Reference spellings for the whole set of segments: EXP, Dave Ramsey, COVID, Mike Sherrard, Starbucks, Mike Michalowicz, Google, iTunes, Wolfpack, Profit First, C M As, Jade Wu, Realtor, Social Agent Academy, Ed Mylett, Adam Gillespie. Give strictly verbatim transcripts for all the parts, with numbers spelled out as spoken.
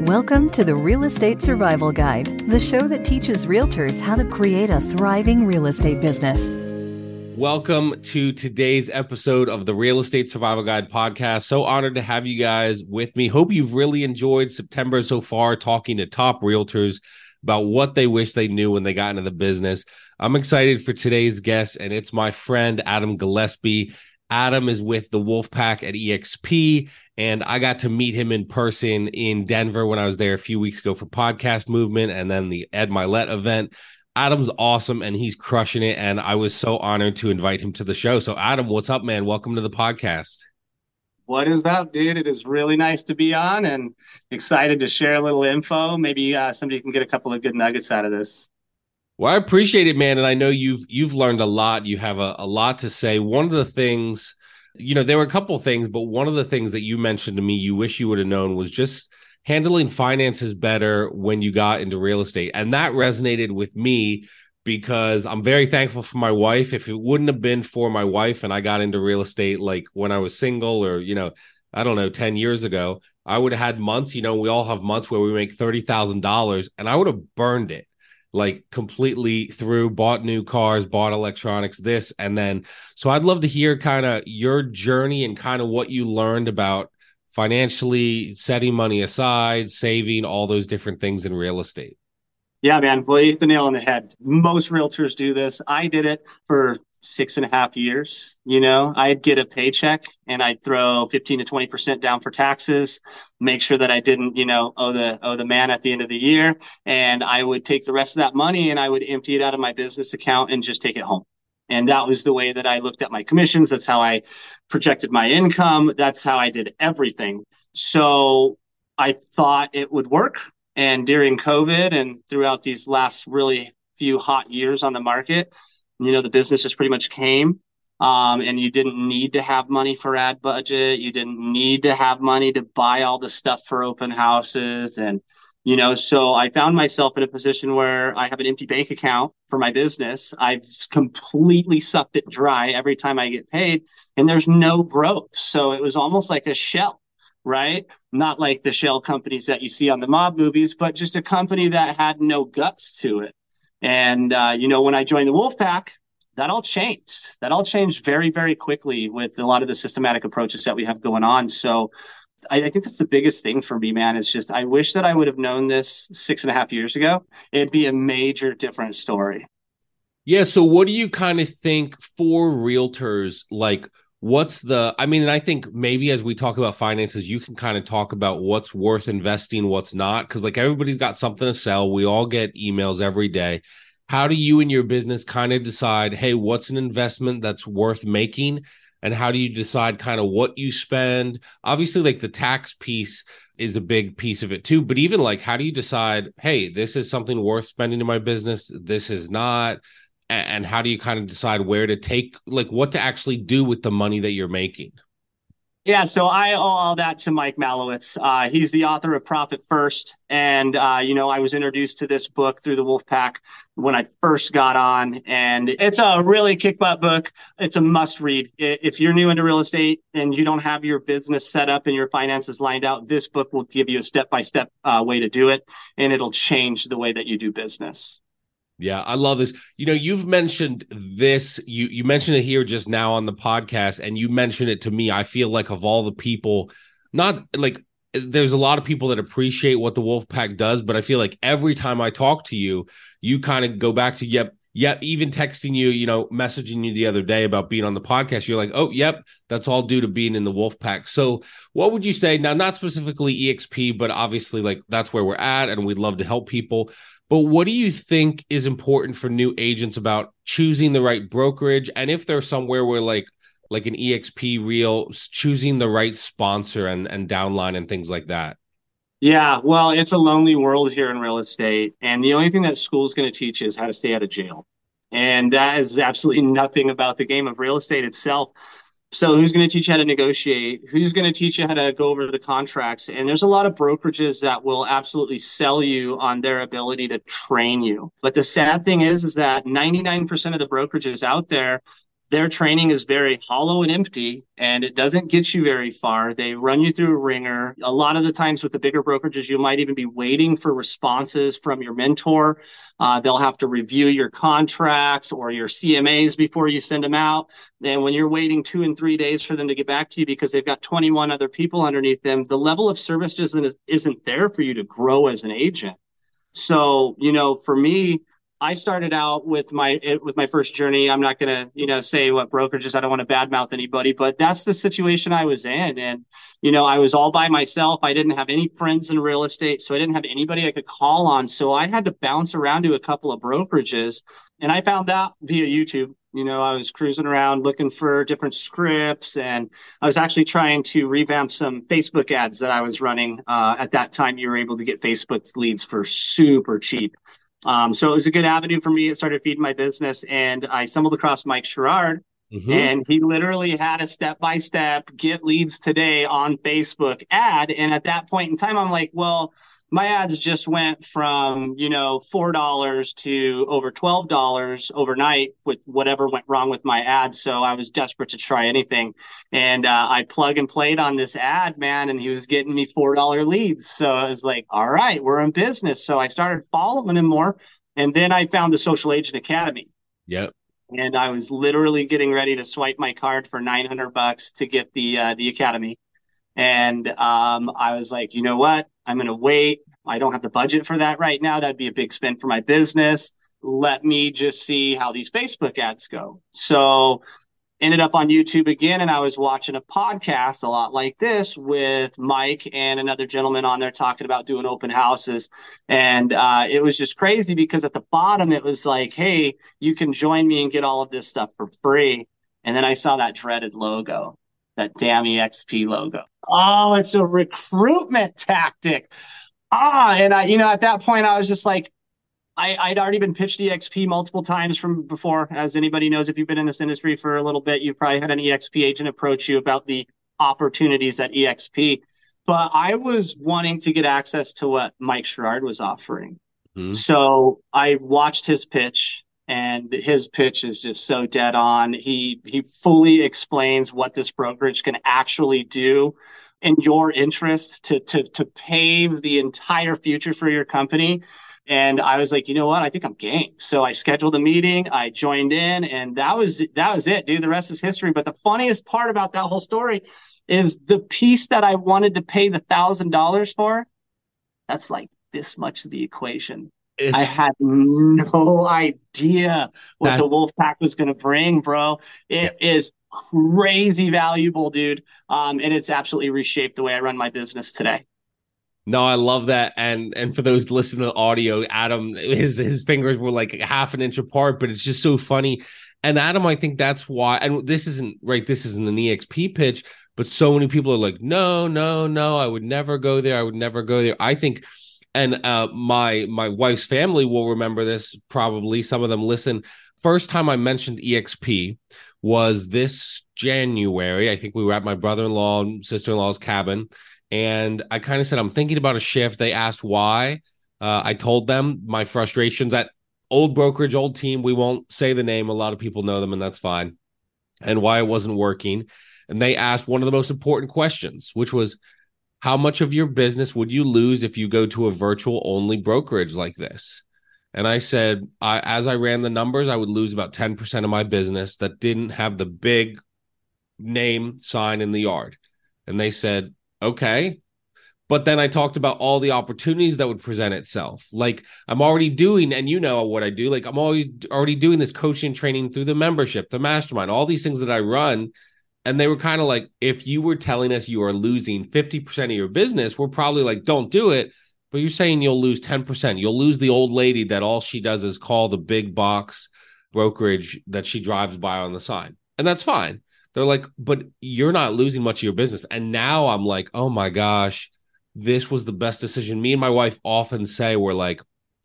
Welcome to the Real Estate Survival Guide, the show that teaches realtors how to create a thriving real estate business. Welcome to today's episode of the Real Estate Survival Guide podcast. So honored to have you guys with me. Hope you've really enjoyed September so far, talking to top realtors about what they wish they knew when they got into the business. I'm excited for today's guest, and it's my friend, Adam Gillespie. Adam is with the Wolfpack at E X P, and I got to meet him in person in Denver when I was there a few weeks ago for Podcast Movement and then the Ed Mylett event. Adam's awesome, and he's crushing it, and I was so honored to invite him to the show. So, Adam, what's up, man? Welcome to the podcast. What is up, dude? It is really nice to be on, and excited to share a little info. Maybe uh, somebody can get a couple of good nuggets out of this. Well, I appreciate it, man. And I know you've you've learned a lot. You have a, a lot to say. One of the things, you know, there were a couple of things, but one of the things that you mentioned to me you wish you would have known was just handling finances better when you got into real estate. And that resonated with me because I'm very thankful for my wife. If it wouldn't have been for my wife and I got into real estate, like when I was single or, you know, I don't know, ten years ago, I would have had months, you know, we all have months where we make thirty thousand dollars and I would have burned it like completely through, bought new cars, bought electronics, this, and then. So I'd love to hear kind of your journey and kind of what you learned about financially, setting money aside, saving, all those different things in real estate. Yeah, man. Well, you hit the nail on the head. Most realtors do this. I did it for six and a half years. You know, I'd get a paycheck and I'd throw fifteen to twenty percent down for taxes, make sure that I didn't, you know, owe the, owe the man at the end of the year. And I would take the rest of that money and I would empty it out of my business account and just take it home. And that was the way that I looked at my commissions. That's how I projected my income. That's how I did everything. So I thought it would work. And during COVID and throughout these last really few hot years on the market, you know, the business just pretty much came. Um, and you didn't need to have money for ad budget. You didn't need to have money to buy all the stuff for open houses. And, you know, so I found myself in a position where I have an empty bank account for my business. I've completely sucked it dry every time I get paid and there's no growth. So it was almost like a shell, right? Not like the shell companies that you see on the mob movies, but just a company that had no guts to it. And, uh, you know, when I joined the Wolfpack, that all changed. That all changed very, very quickly with a lot of the systematic approaches that we have going on. So I think that's the biggest thing for me, man. It's just, I wish that I would have known this six and a half years ago. It'd be a major different story. Yeah. So what do you kind of think for realtors? Like what's the, I mean, and I think maybe as we talk about finances, you can kind of talk about what's worth investing, what's not. Cause like everybody's got something to sell. We all get emails every day. How do you and your business kind of decide, hey, what's an investment that's worth making? And how do you decide kind of what you spend? Obviously, like the tax piece is a big piece of it too. But even like, how do you decide, hey, this is something worth spending in my business, this is not? And how do you kind of decide where to take, like what to actually do with the money that you're making? Yeah, so I owe all that to Mike Michalowicz. Uh, he's the author of Profit First. And, uh, you know, I was introduced to this book through the Wolfpack when I first got on. And it's a really kick-butt book. It's a must-read. If you're new into real estate and you don't have your business set up and your finances lined out, this book will give you a step-by-step uh, way to do it. And it'll change the way that you do business. Yeah, I love this. You know, you've mentioned this, you you mentioned it here just now on the podcast, and you mentioned it to me. I feel like of all the people, not like there's a lot of people that appreciate what the Wolfpack does, but I feel like every time I talk to you, you kind of go back to, yep, yep, even texting you, you know, messaging you the other day about being on the podcast, you're like, oh, yep, that's all due to being in the Wolfpack. So what would you say, now not specifically E X P, but obviously like that's where we're at and we'd love to help people. But what do you think is important for new agents about choosing the right brokerage? And if they're somewhere where like like an E X P reel, choosing the right sponsor and, and downline and things like that? Yeah, well, it's a lonely world here in real estate. And the only thing that school is going to teach is how to stay out of jail. And that is absolutely nothing about the game of real estate itself. So who's going to teach you how to negotiate? Who's going to teach you how to go over the contracts? And there's a lot of brokerages that will absolutely sell you on their ability to train you. But the sad thing is, is that ninety-nine percent of the brokerages out there, their training is very hollow and empty, and it doesn't get you very far. They run you through a ringer. A lot of the times with the bigger brokerages, you might even be waiting for responses from your mentor. Uh, they'll have to review your contracts or your C M As before you send them out. And when you're waiting two and three days for them to get back to you because they've got twenty-one other people underneath them, the level of service just isn't, isn't there for you to grow as an agent. So, you know, for me, I started out with my with my first journey. I'm not going to, you know, say what brokerages. I don't want to badmouth anybody, but that's the situation I was in. And, you know, I was all by myself. I didn't have any friends in real estate, so I didn't have anybody I could call on. So I had to bounce around to a couple of brokerages, and I found out via YouTube. You know, I was cruising around looking for different scripts, and I was actually trying to revamp some Facebook ads that I was running. Uh, at that time, you were able to get Facebook leads for super cheap. Um, so it was a good avenue for me. It started feeding my business, and I stumbled across Mike Sherrard, mm-hmm. and he literally had a step-by-step get leads today on Facebook ad. And at that point in time, I'm like, well, my ads just went from, you know, four dollars to over twelve dollars overnight with whatever went wrong with my ad. So I was desperate to try anything. And uh, I plug and played on this ad, man, and he was getting me four dollar leads. So I was like, all right, we're in business. So I started following him more. And then I found the Social Agent Academy. Yep. And I was literally getting ready to swipe my card for nine hundred bucks to get the uh, the academy. And um, I was like, you know what? I'm going to wait. I don't have the budget for that right now. That'd be a big spend for my business. Let me just see how these Facebook ads go. So ended up on YouTube again, and I was watching a podcast a lot like this with Mike and another gentleman on there talking about doing open houses. And uh, it was just crazy because at the bottom, it was like, hey, you can join me and get all of this stuff for free. And then I saw that dreaded logo, that damn E X P logo. Oh, it's a recruitment tactic. Ah, and I, you know, at that point, I was just like, I, I'd already been pitched E X P multiple times from before. As anybody knows, if you've been in this industry for a little bit, you've probably had an E X P agent approach you about the opportunities at E X P. But I was wanting to get access to what Mike Sherrard was offering. Mm-hmm. So I watched his pitch. And his pitch is just so dead on. He he fully explains what this brokerage can actually do in your interest to to to pave the entire future for your company. And I was like, you know what? I think I'm game. So I scheduled a meeting. I joined in, and that was that was it, dude. The rest is history. But the funniest part about that whole story is the piece that I wanted to pay the thousand dollars for. That's like this much of the equation. It's, I had no idea what that, the Wolfpack was going to bring, bro. It yeah. is crazy valuable, dude. Um, and it's absolutely reshaped the way I run my business today. No, I love that. And and for those listening to the audio, Adam, his his fingers were like half an inch apart, but it's just so funny. And Adam, I think that's why, and this isn't right, this isn't an E X P pitch, but so many people are like, no, no, no, I would never go there. I would never go there. I think And uh, my my wife's family will remember this, probably. Some of them listen. First time I mentioned E X P was this January. I think we were at my brother-in-law and sister-in-law's cabin. And I kind of said, I'm thinking about a shift. They asked why. Uh, I told them my frustrations at old brokerage, old team. We won't say the name. A lot of people know them, and that's fine. And why it wasn't working. And they asked one of the most important questions, which was, how much of your business would you lose if you go to a virtual only brokerage like this? And I said, I, as I ran the numbers, I would lose about ten percent of my business that didn't have the big name sign in the yard. And they said, okay. But then I talked about all the opportunities that would present itself. Like I'm already doing, and you know what I do, like I'm always already doing this coaching training through the membership, the mastermind, all these things that I run. And they were kind of like, if you were telling us you are losing fifty percent of your business, we're probably like, don't do it. But you're saying you'll lose ten percent. You'll lose the old lady that all she does is call the big box brokerage that she drives by on the sign. And that's fine. They're like, but you're not losing much of your business. And now I'm like, oh my gosh, this was the best decision. Me and my wife often say, we're like,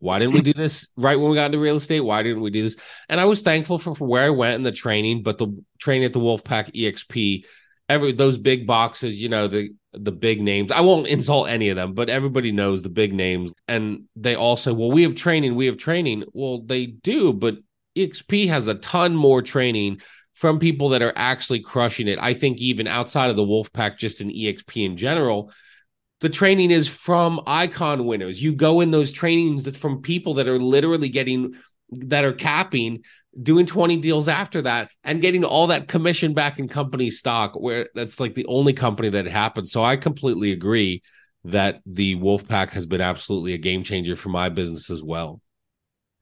why didn't we do this right when we got into real estate? Why didn't we do this? And I was thankful for, for where I went in the training, but the training at the Wolfpack E X P, every those big boxes, you know, the the big names. I won't insult any of them, but everybody knows the big names. And they all say, well, we have training, we have training. Well, they do, but E X P has a ton more training from people that are actually crushing it. I think even outside of the Wolfpack, just in E X P in general, the training is from icon winners. You go in those trainings that's from people that are literally getting, that are capping, doing twenty deals after that and getting all that commission back in company stock, where that's like the only company that it happened. So I completely agree that the Wolfpack has been absolutely a game changer for my business as well.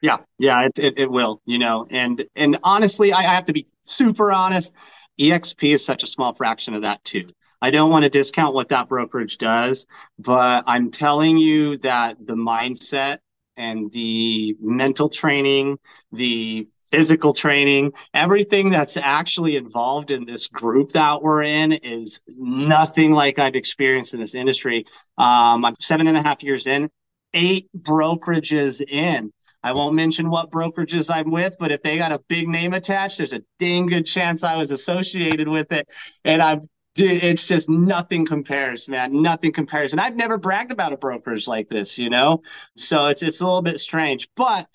Yeah, yeah, it, it it will, you know, and and honestly, I have to be super honest. E X P is such a small fraction of that too. I don't want to discount what that brokerage does, but I'm telling you that the mindset and the mental training, the physical training, everything that's actually involved in this group that we're in is nothing like I've experienced in this industry. Um, I'm seven and a half years in, eight brokerages in. I won't mention what brokerages I'm with, but if they got a big name attached, there's a dang good chance I was associated with it. And I'm, it's just nothing compares, man. Nothing compares. And I've never bragged about a brokerage like this, you know? So it's, it's a little bit strange, but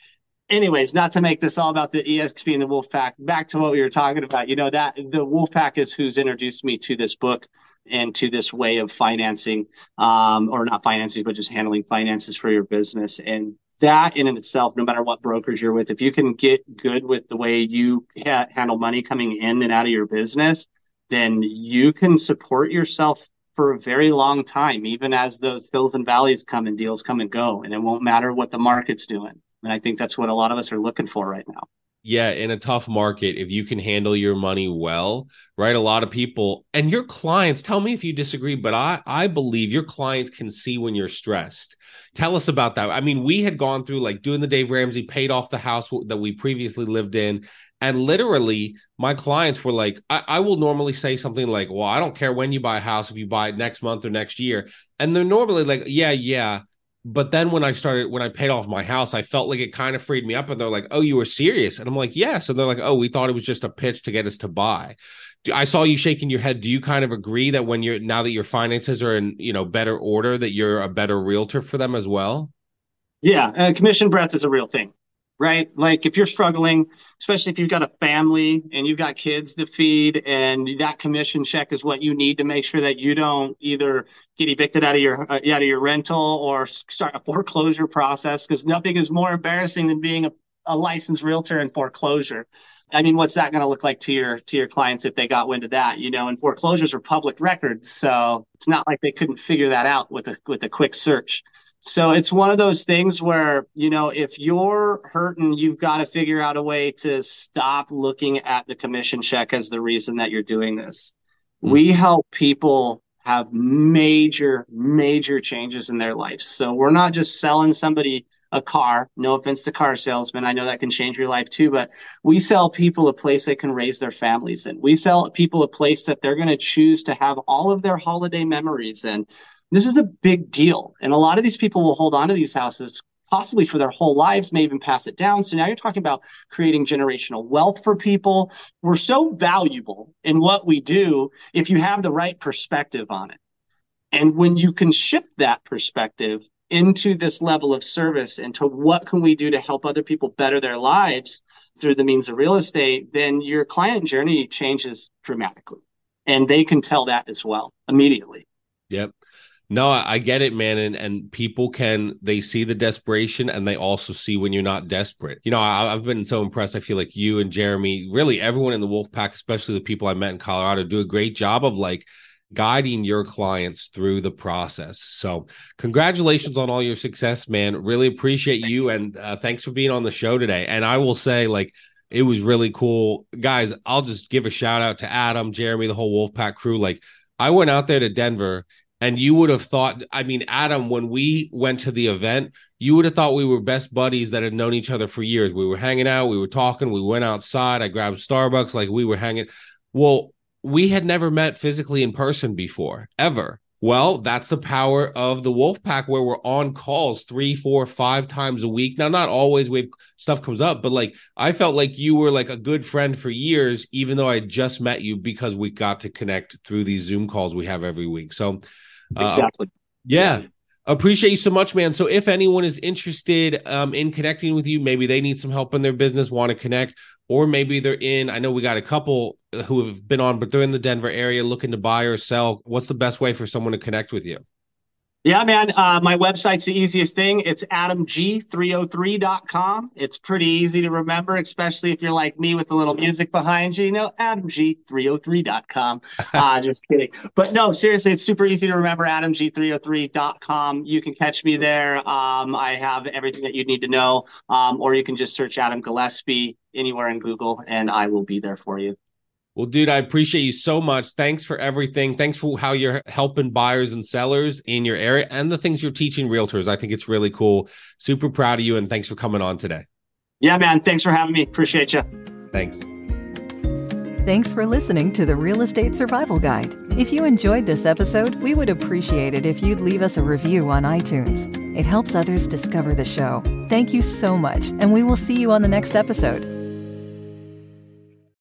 anyways, not to make this all about the E X P and the Wolfpack, back to what we were talking about, you know, that the Wolfpack is who's introduced me to this book and to this way of financing, um, or not financing, but just handling finances for your business. And that in and itself, no matter what brokers you're with, if you can get good with the way you ha- handle money coming in and out of your business, then you can support yourself for a very long time, even as those hills and valleys come and deals come and go. And it won't matter what the market's doing. And I think that's what a lot of us are looking for right now. Yeah, in a tough market, if you can handle your money well, right? A lot of people and your clients, tell me if you disagree, but I, I believe your clients can see when you're stressed. Tell us about that. I mean, we had gone through like doing the Dave Ramsey, paid off the house that we previously lived in. And literally my clients were like, I, I will normally say something like, well, I don't care when you buy a house, if you buy it next month or next year. And they're normally like, yeah, yeah. But then when I started, when I paid off my house, I felt like it kind of freed me up. And they're like, oh, you were serious? And I'm like, yes. And they're like, oh, we thought it was just a pitch to get us to buy. I saw you shaking your head. Do you kind of agree that when you're, now that your finances are in, you know, better order, that you're a better realtor for them as well? Yeah. Uh, commission breath is a real thing, right? Like if you're struggling, especially if you've got a family and you've got kids to feed, and that commission check is what you need to make sure that you don't either get evicted out of your uh, out of your rental or start a foreclosure process, because nothing is more embarrassing than being a, a licensed realtor in foreclosure. I mean, what's that going to look like to your to your clients if they got wind of that, you know? And foreclosures are public records, so it's not like they couldn't figure that out with a with a quick search. So it's one of those things where, you know, if you're hurting, you've got to figure out a way to stop looking at the commission check as the reason that you're doing this. Mm-hmm. We help people have major, major changes in their lives. So we're not just selling somebody a car. No offense to car salesmen. I know that can change your life too, but we sell people a place they can raise their families in. We sell people a place that they're going to choose to have all of their holiday memories in. This is a big deal. And a lot of these people will hold on to these houses possibly for their whole lives, may even pass it down. So now you're talking about creating generational wealth for people. We're so valuable in what we do if you have the right perspective on it. And when you can shift that perspective into this level of service and to what can we do to help other people better their lives through the means of real estate, then your client journey changes dramatically. And they can tell that as well immediately. Yep. No, I get it, man. And and people can, they see the desperation and they also see when you're not desperate. You know, I, I've been so impressed. I feel like you and Jeremy, really everyone in the Wolfpack, especially the people I met in Colorado, do a great job of like guiding your clients through the process. So congratulations on all your success, man. Really appreciate you. And uh, thanks for being on the show today. And I will say like, it was really cool. Guys, I'll just give a shout out to Adam, Jeremy, the whole Wolfpack crew. Like I went out there to Denver. And you would have thought, I mean, Adam, when we went to the event, you would have thought we were best buddies that had known each other for years. We were hanging out, we were talking, we went outside, I grabbed Starbucks, like we were hanging. Well, we had never met physically in person before, ever. Well, that's the power of the Wolfpack where we're on calls three, four, five times a week. Now, not always we have, stuff comes up, but like I felt like you were like a good friend for years, even though I just met you because we got to connect through these Zoom calls we have every week. So Uh, exactly. Yeah. Appreciate you so much, man. So if anyone is interested um, in connecting with you, maybe they need some help in their business, want to connect, or maybe they're in, I know we got a couple who have been on, but they're in the Denver area looking to buy or sell. What's the best way for someone to connect with you? Yeah, man. Uh, my website's the easiest thing. It's adam g three oh three dot com. It's pretty easy to remember, especially if you're like me with the little music behind you, you know, adam g three oh three dot com. Uh, just kidding. But no, seriously, it's super easy to remember, adam g three oh three dot com. You can catch me there. Um, I have everything that you need to know, um, or you can just search Adam Gillespie anywhere in Google, and I will be there for you. Well, dude, I appreciate you so much. Thanks for everything. Thanks for how you're helping buyers and sellers in your area and the things you're teaching realtors. I think it's really cool. Super proud of you. And thanks for coming on today. Yeah, man. Thanks for having me. Appreciate you. Thanks. Thanks for listening to the Real Estate Survival Guide. If you enjoyed this episode, we would appreciate it if you'd leave us a review on iTunes. It helps others discover the show. Thank you so much. And we will see you on the next episode.